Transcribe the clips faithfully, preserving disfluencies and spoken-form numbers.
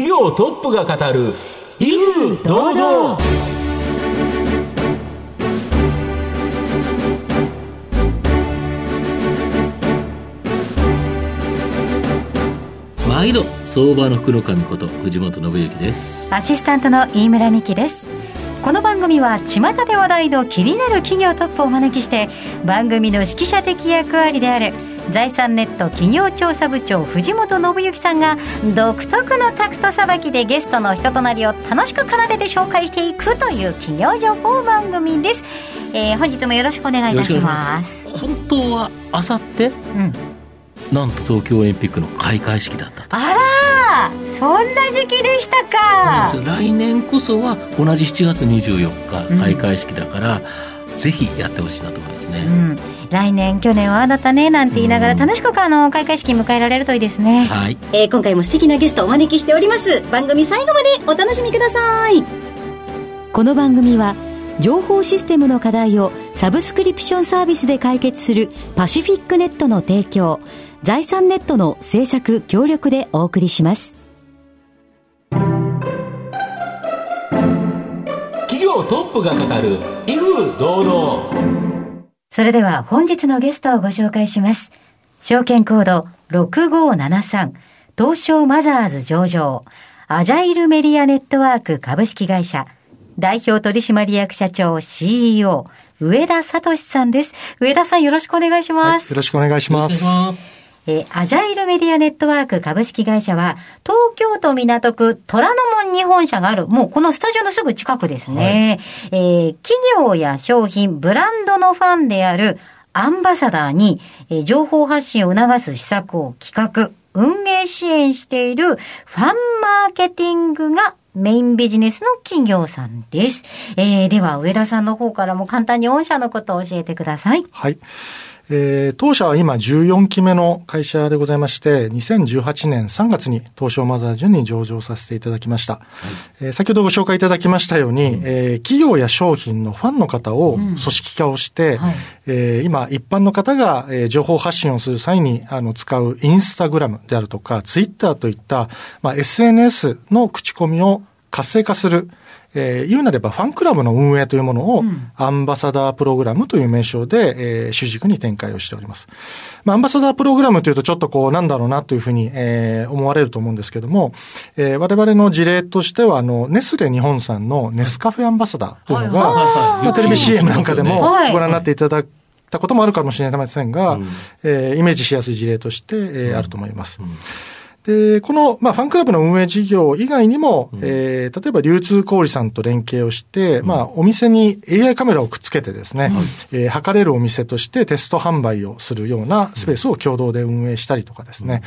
企業トップが語る威風堂々。毎度相場の福の神こと藤本信之です。アシスタントの飯村美希です。この番組は巷で話題の気になる企業トップをお招きして、番組の指揮者的役割である財産ネット企業調査部長藤本信之さんが独特のタクトさばきでゲストの人となりを楽しく奏でて紹介していくという企業情報番組です。えー、本日もよろしくお願いいたします。本当はあさってなんと東京オリンピックの開会式だったと。あら、そんな時期でしたか。そうです。来年こそは同じしちがつにじゅうよっか開会式だから、うん、ぜひやってほしいなと思いますね。うん、来年去年はああだったねなんて言いながら、うん、楽しくあの開会式迎えられるといいですね。はい。えー、今回も素敵なゲストをお招きしております。番組最後までお楽しみください。この番組は情報システムの課題をサブスクリプションサービスで解決するパシフィックネットの提供、財産ネットの政策協力でお送りします。企業トップが語る威風堂々。それでは本日のゲストをご紹介します。証券コードろくごななさん、東証マザーズ上場、アジャイルメディアネットワーク株式会社代表取締役社長 シーイーオー 上田聡さんです。上田さん、よろしくお願いします。はい、よろしくお願いします。えー、アジャイルメディアネットワーク株式会社は東京都港区虎ノ門に本社がある、もうこのスタジオのすぐ近くですね。はい。えー、企業や商品、ブランドのファンであるアンバサダーに、えー、情報発信を促す施策を企画、運営支援しているファンマーケティングがメインビジネスの企業さんです。えー、では上田さんの方からも簡単に御社のことを教えてください。はい。えー、当社は今じゅうよんきめの会社でございまして、にせんじゅうはちねんさんがつに東証マザーズに上場させていただきました。はい。えー、先ほどご紹介いただきましたように、うん、えー、企業や商品のファンの方を組織化をして、うん、はい、えー、今一般の方が、えー、情報発信をする際にあの使うインスタグラムであるとかツイッターといった、まあ、エスエヌエス の口コミを活性化する、えー、言うなればファンクラブの運営というものを、うん、アンバサダープログラムという名称で、えー、主軸に展開をしております。まあ、アンバサダープログラムというとちょっとこうなんだろうなというふうに、えー、思われると思うんですけども、えー、我々の事例としてはあのネスレ日本産のネスカフェアンバサダーというのが、はい、まあ、テレビ シーエム なんかでもご覧になっていただくたこともあるかもしれませんが、うん、えー、イメージしやすい事例として、えーうん、あると思います。うん、でこの、まあ、ファンクラブの運営事業以外にも、うん、えー、例えば流通小売さんと連携をして、うん、まあ、お店に エーアイ カメラをくっつけてですね、うん、えー、測れるお店としてテスト販売をするようなスペースを共同で運営したりとかですね、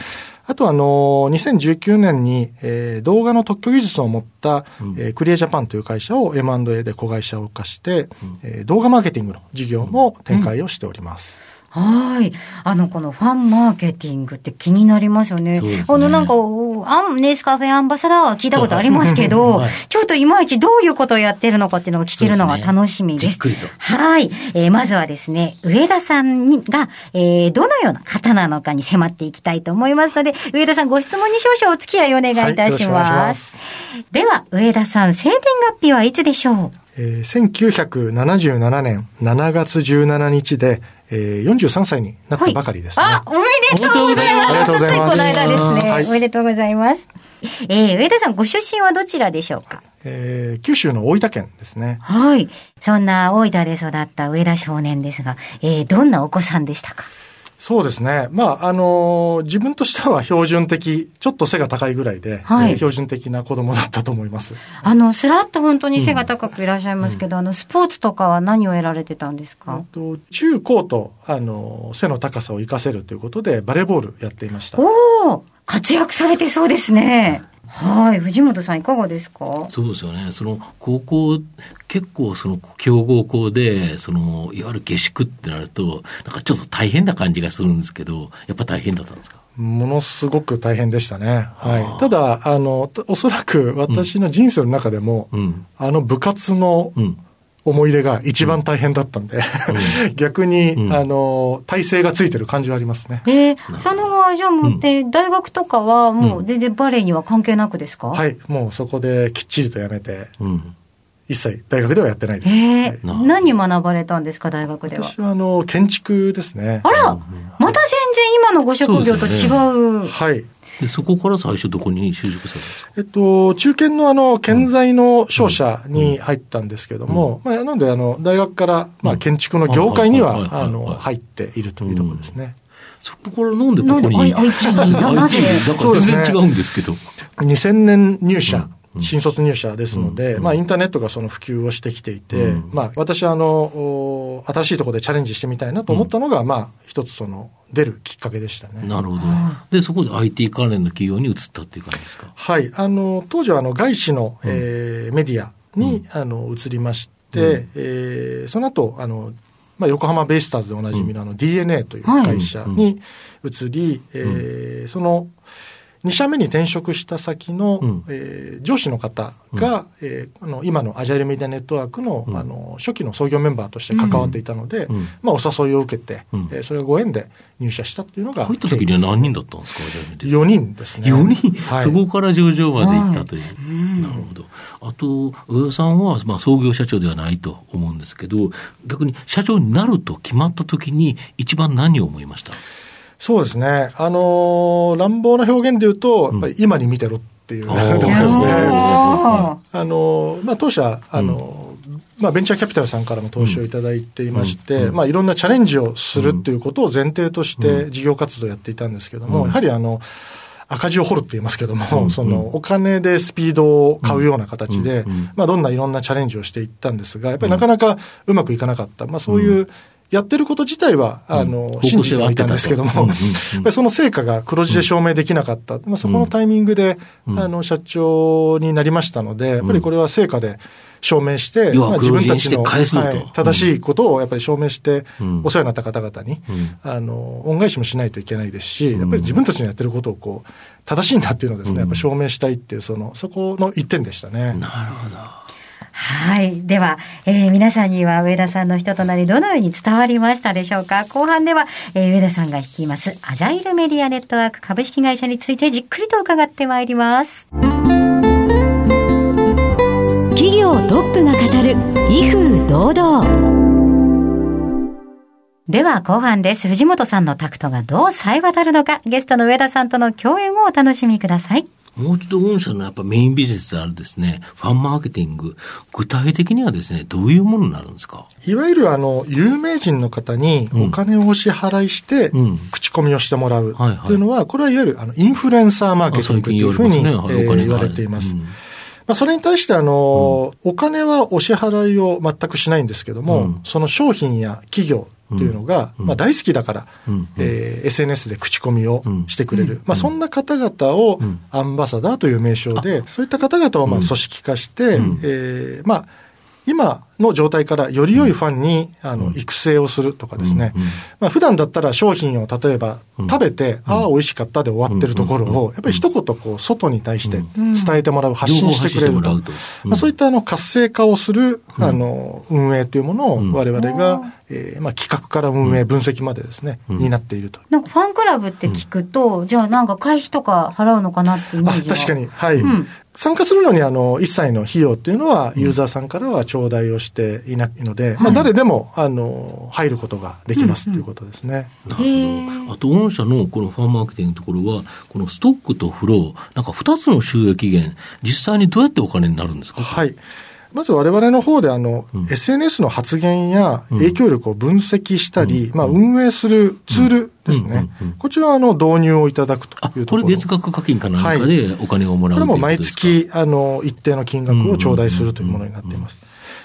うん、あとあのにせんじゅうきゅうねんに、えー、動画の特許技術を持った、うん、えー、クリエジャパンという会社を エムアンドエー で子会社を化して、うん、えー、動画マーケティングの事業も展開をしております。うんうん、はい。あの、このファンマーケティングって気になりますよね。そうですね。あの、なんか、アン、ネスカフェアンバサダーは聞いたことありますけど、はい、ちょっといまいちどういうことをやってるのかっていうのを聞けるのが楽しみです。ですね、じっくりと。はい。えー、まずはですね、上田さんにが、えー、どのような方なのかに迫っていきたいと思いますので、上田さんご質問に少々お付き合いお願いいたします。はい、では、上田さん、生年月日はいつでしょう？えー、せんきゅうひゃくななじゅうななねんしちがつじゅうしちにちで、えー、よんじゅうさんさいになったばかりですね。はい、あ、おめでとうございます。ありがとうございます。ついこの間ですね。はい、おめでとうございます。えー、上田さん、ご出身はどちらでしょうか？えー、九州の大分県ですね。はい。そんな大分で育った上田少年ですが、えー、どんなお子さんでしたか？そうですね。まあ、あのー、自分としては標準的、ちょっと背が高いぐらいで、はい、えー、標準的な子供だったと思います。あの、すらっと本当に背が高くいらっしゃいますけど、うん、あの、スポーツとかは何を得られてたんですか？えっと、中高と、あの、背の高さを活かせるということで、バレーボールやっていました。おー、活躍されてそうですね。はい。藤本さん、いかがですか？そうですよね。その、高校、結構、その、強豪校で、その、いわゆる下宿ってなると、なんかちょっと大変な感じがするんですけど、やっぱ大変だったんですか？ものすごく大変でしたね。はい。ただ、あの、おそらく私の人生の中でも、うん、あの部活の、うん、思い出が一番大変だったんで、うん、逆に、うん、あの体勢がついてる感じはありますね。えー、その後はじゃあもう、うん、大学とかはもう全然バレエには関係なくですか？うん、はい、もうそこできっちりとやめて、うん、一切大学ではやってないです。えーはい、何学ばれたんですか大学では？私はあの建築ですね。あら、また全然今のご職業と違う。うね、はい。でそこから最初どこに就職されたんですか？えっと、中堅のあの建材の商社に入ったんですけども、まあ、なのであの大学からまあ建築の業界にはあの入っているというところですね。そこからなんでここに アイティー だから全然違うんですけど、にせんねん入社、新卒入社ですので、まあインターネットがその普及をしてきていて、まあ私はあの新しいところでチャレンジしてみたいなと思ったのがまあ一つその出るきっかけでしたね。なるほど。でそこで アイティー 関連の企業に移ったっていう感じですか？はい、あの当時はあの外資の、うん、えー、メディアに、うん、あの移りまして、うん、えー、その後あの、まあ、横浜ベイスターズでおなじみの、うん、あの ディーエヌエー という会社に移り、はい、うん、えー、そのに社目に転職した先の、うん、えー、上司の方が、うん、えー、あの今のアジャイルメディアネットワーク の、うん、あの初期の創業メンバーとして関わっていたので、うん、まあ、お誘いを受けて、うん、えー、それがご縁で入社したというのが。入った時には何人だったんですか？よにんですね。よにん、はい、そこから上場まで行ったという、はい、なるほど。あと上田さんは、まあ、創業社長ではないと思うんですけど、逆に社長になると決まった時に一番何を思いました？そうですね、あのー、乱暴な表現で言うと、やっぱり今に見てろっていうところですね。あのーまあ、当社、あのーまあ、ベンチャーキャピタルさんからも投資をいただいていまして、うんまあ、いろんなチャレンジをするということを前提として事業活動をやっていたんですけども、うん、やはりあの赤字を掘るって言いますけども、うん、そのお金でスピードを買うような形で、うんまあ、どんないろんなチャレンジをしていったんですが、やっぱりなかなかうまくいかなかった、まあ、そういう、うんやってること自体は、あの、うん、信じてはいたんですけども、その成果が黒字で証明できなかった。うんまあ、そこのタイミングで、うん、あの、社長になりましたので、やっぱりこれは成果で証明して、うんまあ、自分たちの、はい、正しいことをやっぱり証明して、うん、お世話になった方々に、うん、あの、恩返しもしないといけないですし、うん、やっぱり自分たちのやってることをこう、正しいんだっていうのをですね、うん、やっぱ証明したいっていう、その、そこの一点でしたね。なるほど。はい。では、えー、皆さんには上田さんの人となりどのように伝わりましたでしょうか。後半では、えー、上田さんが率いますアジャイルメディアネットワーク株式会社についてじっくりと伺ってまいります。企業トップが語る威風堂々。では後半です。藤本さんのタクトがどう冴え渡るのか、ゲストの上田さんとの共演をお楽しみください。もう一度御社のやっぱメインビジネスであるですね、ファンマーケティング、具体的にはですね、どういうものになるんですか？いわゆるあの、有名人の方にお金をお支払いして、うん、口コミをしてもらうというのは、はいはい、これはいわゆるあのインフルエンサーマーケティングというふうに、ねえー、言われています。はいうんまあ、それに対してあの、うん、お金はお支払いを全くしないんですけども、うん、その商品や企業、というのが、うんまあ、大好きだから、うんえー、エスエヌエス で口コミをしてくれる、うんまあ、そんな方々をアンバサダーという名称で、うん、そういった方々をまあ組織化して、うんえーまあ、今の状態からより良いファンに、うん、あの育成をするとかですね、うんまあ、普段だったら商品を例えば食べて、うん、ああ美味しかったで終わってるところをやっぱり一言こう外に対して伝えてもらう、うん、発信してくれると、うんまあ、そういったあの活性化をする、うん、あの運営というものを我々が、うんえーまあ、企画から運営、うん、分析までですね、うん、になっていると。なんかファンクラブって聞くと、うん、じゃあなんか会費とか払うのかなってイメージは。あ、確かに、はいうん、参加するのにあの一切の費用っていうのはユーザーさんからは頂戴をしていないので、うんまあ、誰でも、はい、あの入ることができます、うんうん、ということですね。なるほど。あと御社のこのファンマーケティングのところはこのストックとフローなんかふたつの収益源実際にどうやってお金になるんですか？はいまず我々の方であの、うん、エスエヌエス の発言や影響力を分析したり、うんまあ、運営するツールですね、うんうんうん、こちらはあの導入をいただくというところ。これ月額課金かなんかでお金をもらう、はい、ということですか？これも毎月あの一定の金額を頂戴するというものになっています。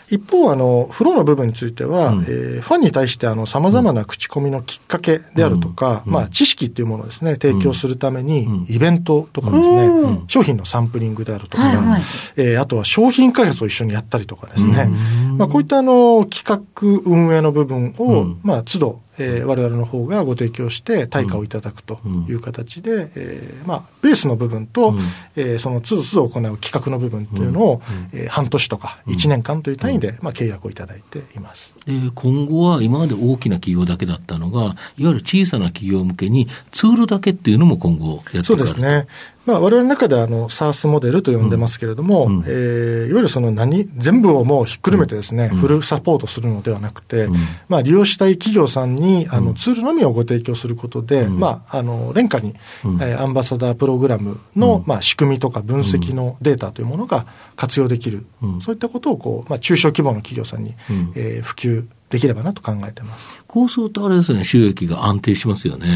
一方あのフローの部分については、うんえー、ファンに対してあの様々な口コミのきっかけであるとか、うんまあ、知識というものをですね提供するために、うん、イベントとかですね、うん、商品のサンプリングであるとか、はいはいえー、あとは商品開発を一緒にやったりとかですね、うんまあ、こういったあの企画運営の部分を、うんまあ、都度えー、我々の方がご提供して対価をいただくという形で、うんえーまあ、ベースの部分と、うんえー、その都度都度行う企画の部分というのを、うんうんえー、半年とかいちねんかんという単位で、うんまあ、契約をいただいています。で、今後は今まで大きな企業だけだったのが、いわゆる小さな企業向けにツールだけっていうのも今後やっていく。そうですね。まあ、我々の中であの SaaS モデルと呼んでますけれども、うんえー、いわゆるその何全部をもうひっくるめてですね、うん、フルサポートするのではなくて、うんまあ、利用したい企業さんにあのツールのみをご提供することで、うんまあ、あの廉価に、うんえー、アンバサダープログラムの、うんまあ、仕組みとか分析のデータというものが活用できる、うん、そういったことをこう、まあ、中小規模の企業さんに、うんえー、普及できればなと考えています。こうするとあれですね、収益が安定しますよね。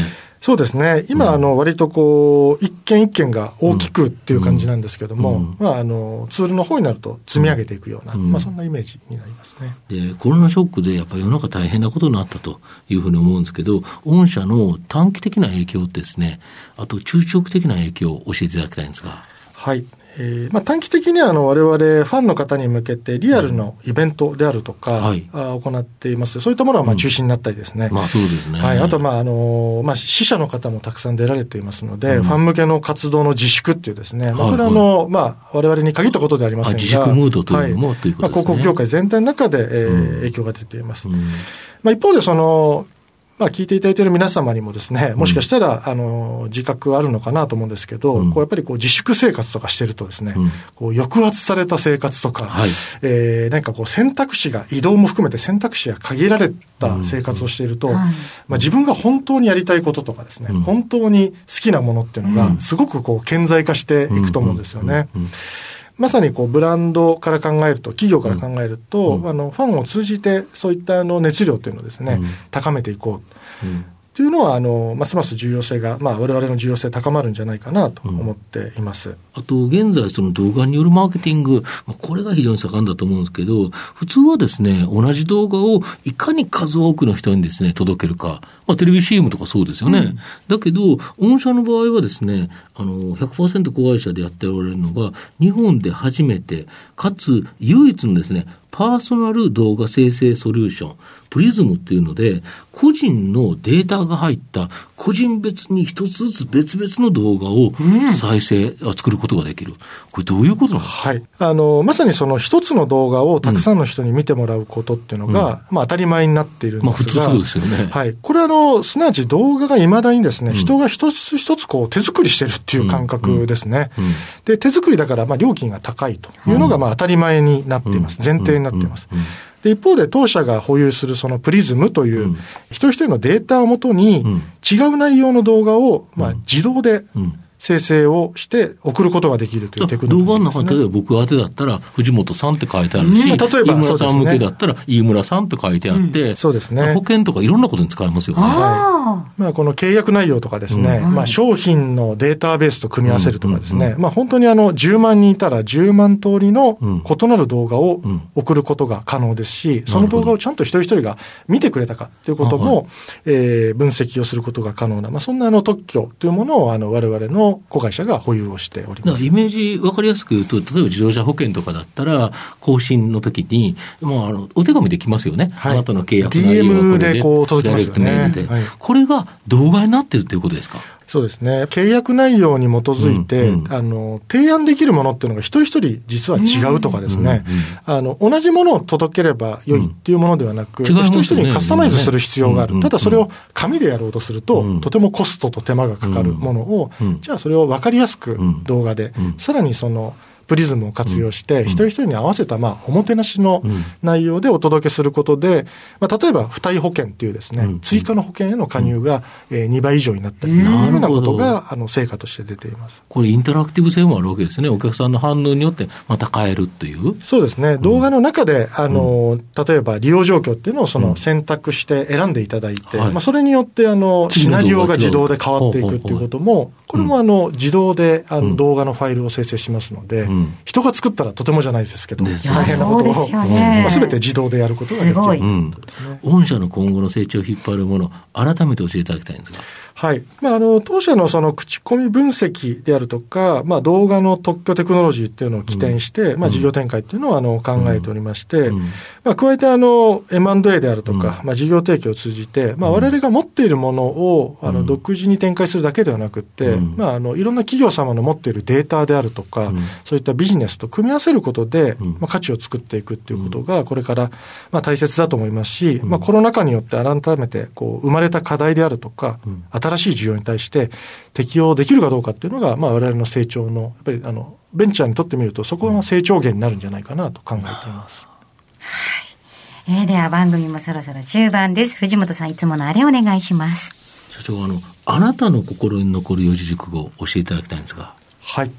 そうですね。今、うん、あの割とこう一件一件が大きくっていう感じなんですけども、うんうんまあ、あのツールの方になると積み上げていくような、うんまあ、そんなイメージになりますね。でコロナショックでやっぱり世の中大変なことになったというふうに思うんですけど、御社の短期的な影響ですね、あと中長期的な影響を教えていただきたいんですが。はいえーまあ、短期的にはあの我々ファンの方に向けてリアルのイベントであるとか、はい、あ行っています。そういったものはまあ中心になったりですね、うんまあそうですねはい、あとまああの、まあ、死者の方もたくさん出られていますので、うん、ファン向けの活動の自粛っていうですね、まあ、これはあの、はいはいまあ、我々に限ったことではありませんが、自粛ムードというのも、はい、ということですね、まあ、広告業界全体の中で、えーうん、影響が出ています、うんまあ、一方でそのまあ、聞いていただいている皆様にもですね、もしかしたら、うん、あの自覚あるのかなと思うんですけど、うん、こうやっぱりこう自粛生活とかしてるとですね、うん、こう抑圧された生活とか、はいえー、なんかこう選択肢が移動も含めて選択肢が限られた生活をしていると、うんはいまあ、自分が本当にやりたいこととかですね、うん、本当に好きなものっていうのがすごくこう顕在化していくと思うんですよね。うんうんうんうんまさにこうブランドから考えると、企業から考えると、うん、あのファンを通じてそういったあの熱量というのをですね、うん、高めていこう、うん、というのはあのますます重要性が、まあ、我々の重要性高まるんじゃないかなと思っています、うん、あと現在その動画によるマーケティング、これが非常に盛んだと思うんですけど、普通はですね同じ動画をいかに数多くの人にですね届けるか、まあ、テレビ シーエム とかそうですよね、うん、だけど御社の場合はですねあの ひゃくパーセント 子会社でやっておられるのが日本で初めてかつ唯一のですねパーソナル動画生成ソリューションプリズムっていうので、個人のデータが入った個人別に一つずつ別々の動画を再生、うん、作ることができる。これどういうことなんですか。はい、あのまさにその一つの動画をたくさんの人に見てもらうことっていうのが、うんまあ、当たり前になっているんですが、まあ、普通そうですよね、はい、これはあのすなわち動画がいまだにですね、うん、人が一つ一つこう手作りしてるっていう感覚ですね、うんうんうん、で手作りだからまあ料金が高いというのがまあ当たり前になっています、うん、前提になっています、うんうんうんで一方で当社が保有するそのプリズムという、うん、一人一人のデータをもとに違う内容の動画を、うんまあ、自動で生成をして送ることができるというテクノロジーですね。動画の中で例えば僕宛てだったら藤本さんって書いてあるし、うん、例えば飯村さん向けだったら飯村さんって書いてあって、うん、そうですね、保険とかいろんなことに使えますよね。あ、はいまあ、この契約内容とかですね、うんまあ、商品のデータベースと組み合わせるとかですね、うんうんうんまあ、本当にあのじゅうまん人いたらじゅうまん通りの異なる動画を送ることが可能ですし、その動画をちゃんと一人一人が見てくれたかということも、はいえー、分析をすることが可能な、まあ、そんなあの特許というものをあの我々の子会社が保有をしております。イメージ分かりやすく言うと、例えば自動車保険とかだったら更新の時に、まあ、あのお手紙できますよね、はい、あなたの契約内容はこれで ディーエム でこう届きますよね、はい、これが動画になってるということですか。そうですね、契約内容に基づいて、うんうん、あの提案できるものっていうのが一人一人実は違うとかですね、うんうんうん、あの同じものを届ければ良いっていうものではなく、うんね、一人一人にカスタマイズする必要がある、うんうん、ただそれを紙でやろうとすると、うん、とてもコストと手間がかかるものを、うんうん、じゃあそれを分かりやすく動画で、うんうん、さらにそのプリズムを活用して、うん、一人一人に合わせた、まあ、おもてなしの内容でお届けすることで、まあ、例えば、付帯保険というですね、うん、追加の保険への加入が、うんえー、にばい以上になったりというようなことが、あの、成果として出ています。これ、インタラクティブ性もあるわけですね。お客さんの反応によって、また変えるという。そうですね。動画の中で、あの、うん、例えば、利用状況っていうのを、その、選択して選んでいただいて、うんはいまあ、それによって、あの、シナリオが自動で変わっていくということも、これも、あの、自動で、あの、動画のファイルを生成しますので、うん人が作ったらとてもじゃないですけど大変なことをす、ねまあ、全て自動でやることができるということですね。御社の今後の成長を引っ張るもの、改めて教えていただきたいんですが。はい。まあ、あの、当社のその口コミ分析であるとか、まあ、動画の特許テクノロジーっていうのを起点して、うん、まあ、事業展開っていうのを、あの、考えておりまして、うん、まあ、加えて、あの、エムアンドエー であるとか、うん、まあ、事業提供を通じて、まあ、我々が持っているものを、あの、独自に展開するだけではなくて、うん、まあ、あの、いろんな企業様の持っているデータであるとか、うん、そういったビジネスと組み合わせることで、うん、まあ、価値を作っていくっていうことが、これから、まあ、大切だと思いますし、うん、まあ、コロナ禍によって改めて、こう、生まれた課題であるとか、うん新しい需要に対して適用できるかどうかっていうのが、まあ、我々の成長のやっぱりあのベンチャーにとってみるとそこが成長源になるんじゃないかなと考えています、はいえー、では番組もそろそろ終盤です。藤本さんいつものあれお願いします。社長あのあなたの心に残る四字熟語を教えていただきたいんですが。はい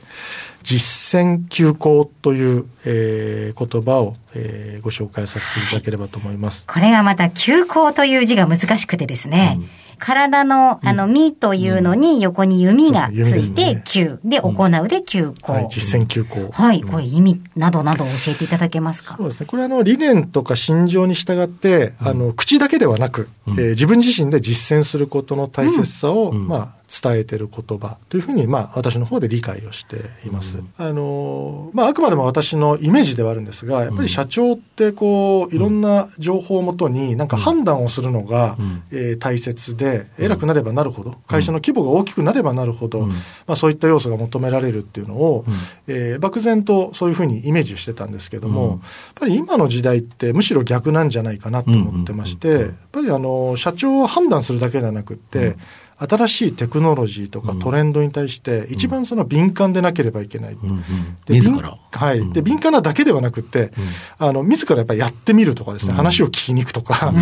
実践急行という、えー、言葉を、えー、ご紹介させていただければと思います。これがまた急行という字が難しくてですね、うん、体のあの身というのに横に弓がついて急で行うで急行、うんはい、実践急行はい、うん、これ意味などなど教えていただけますか。そうですねこれあの理念とか信条に従って、うん、あの口だけではなく、うんえー、自分自身で実践することの大切さを、うん、まあ伝えている言葉というふうに、まあ、私の方で理解をしています、うんあのまあ、あくまでも私のイメージではあるんですがやっぱり社長ってこういろんな情報をもとになんか判断をするのが、うんえー、大切で偉くなればなるほど会社の規模が大きくなればなるほど、うんまあ、そういった要素が求められるっていうのを、うんえー、漠然とそういうふうにイメージしてたんですけども、うん、やっぱり今の時代ってむしろ逆なんじゃないかなと思ってまして、うんうんうんうん、やっぱりあの社長を判断するだけではなくって、うん新しいテクノロジーとかトレンドに対して一番その敏感でなければいけない、うんうん、で自ら、はいうん、で敏感なだけではなくて、うん、あの自らやっぱりやってみるとかですね、うん、話を聞きに行くとか、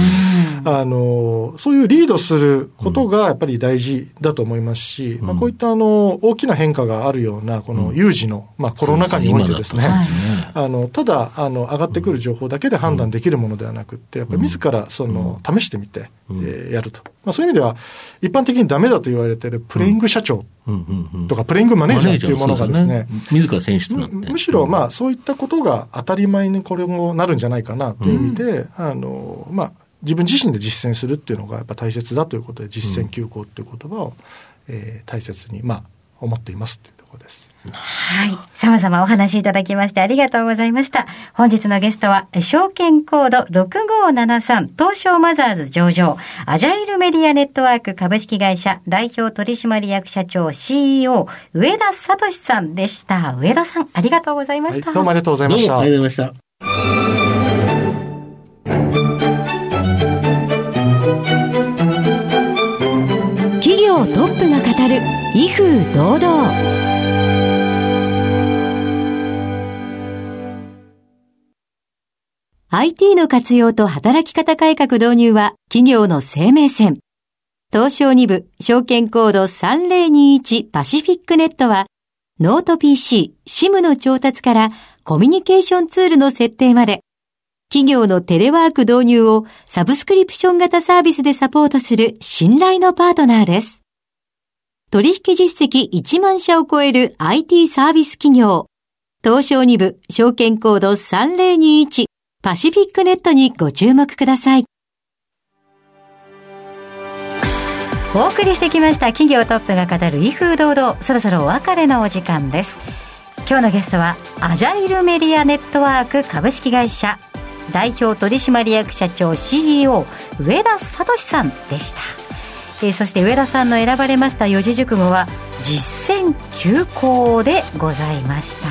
うん、あのそういうリードすることがやっぱり大事だと思いますし、うんまあ、こういったあの大きな変化があるようなこの有事の、まあ、コロナ禍においてですね、あのただあの上がってくる情報だけで判断できるものではなくってやっぱり自らその試してみて、うんえー、やると、まあ、そういう意味では一般的にダメだと言われているプレイング社長とかプレイングマネージャーというものがですね、自ら選手となって、むしろまあそういったことが当たり前にこれもなるんじゃないかなという意味で、あのまあ自分自身で実践するっていうのがやっぱ大切だということで実践急行という言葉をえ大切にまあ思っていますというところです。はい、様々お話いただきましてありがとうございました。本日のゲストは証券コードろくごーななさん東証マザーズ上場アジャイルメディアネットワーク株式会社代表取締役社長 シーイーオー 上田聡さんでした。上田さんありがとうございました。はい、どうもありがとうございました。ありがとうございました。企業トップが語る威風堂々。アイティー の活用と働き方改革導入は企業の生命線。東証に部証券コードさんぜろにいちパシフィックネットはノート ピーシー、シム の調達からコミュニケーションツールの設定まで企業のテレワーク導入をサブスクリプション型サービスでサポートする信頼のパートナーです。取引実績いちまんしゃを超える アイティー サービス企業。東証に部証券コードさんぜろにいちパシフィックネットにご注目ください。お送りしてきました企業トップが語る威風堂々、そろそろお別れのお時間です。今日のゲストはアジャイルメディアネットワーク株式会社代表取締役社長 シーイーオー 上田聡さんでした。えー、そして上田さんの選ばれました四字熟語は実践急行でございました。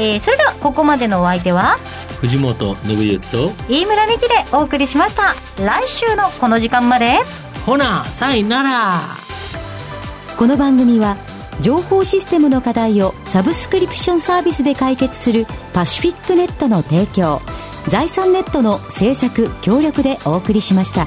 えー、それではここまでのお相手は藤本信之と飯村美希でお送りしました。来週のこの時間までほなさいなら。この番組は情報システムの課題をサブスクリプションサービスで解決するパシフィックネットの提供、財産ネットの制作協力でお送りしました。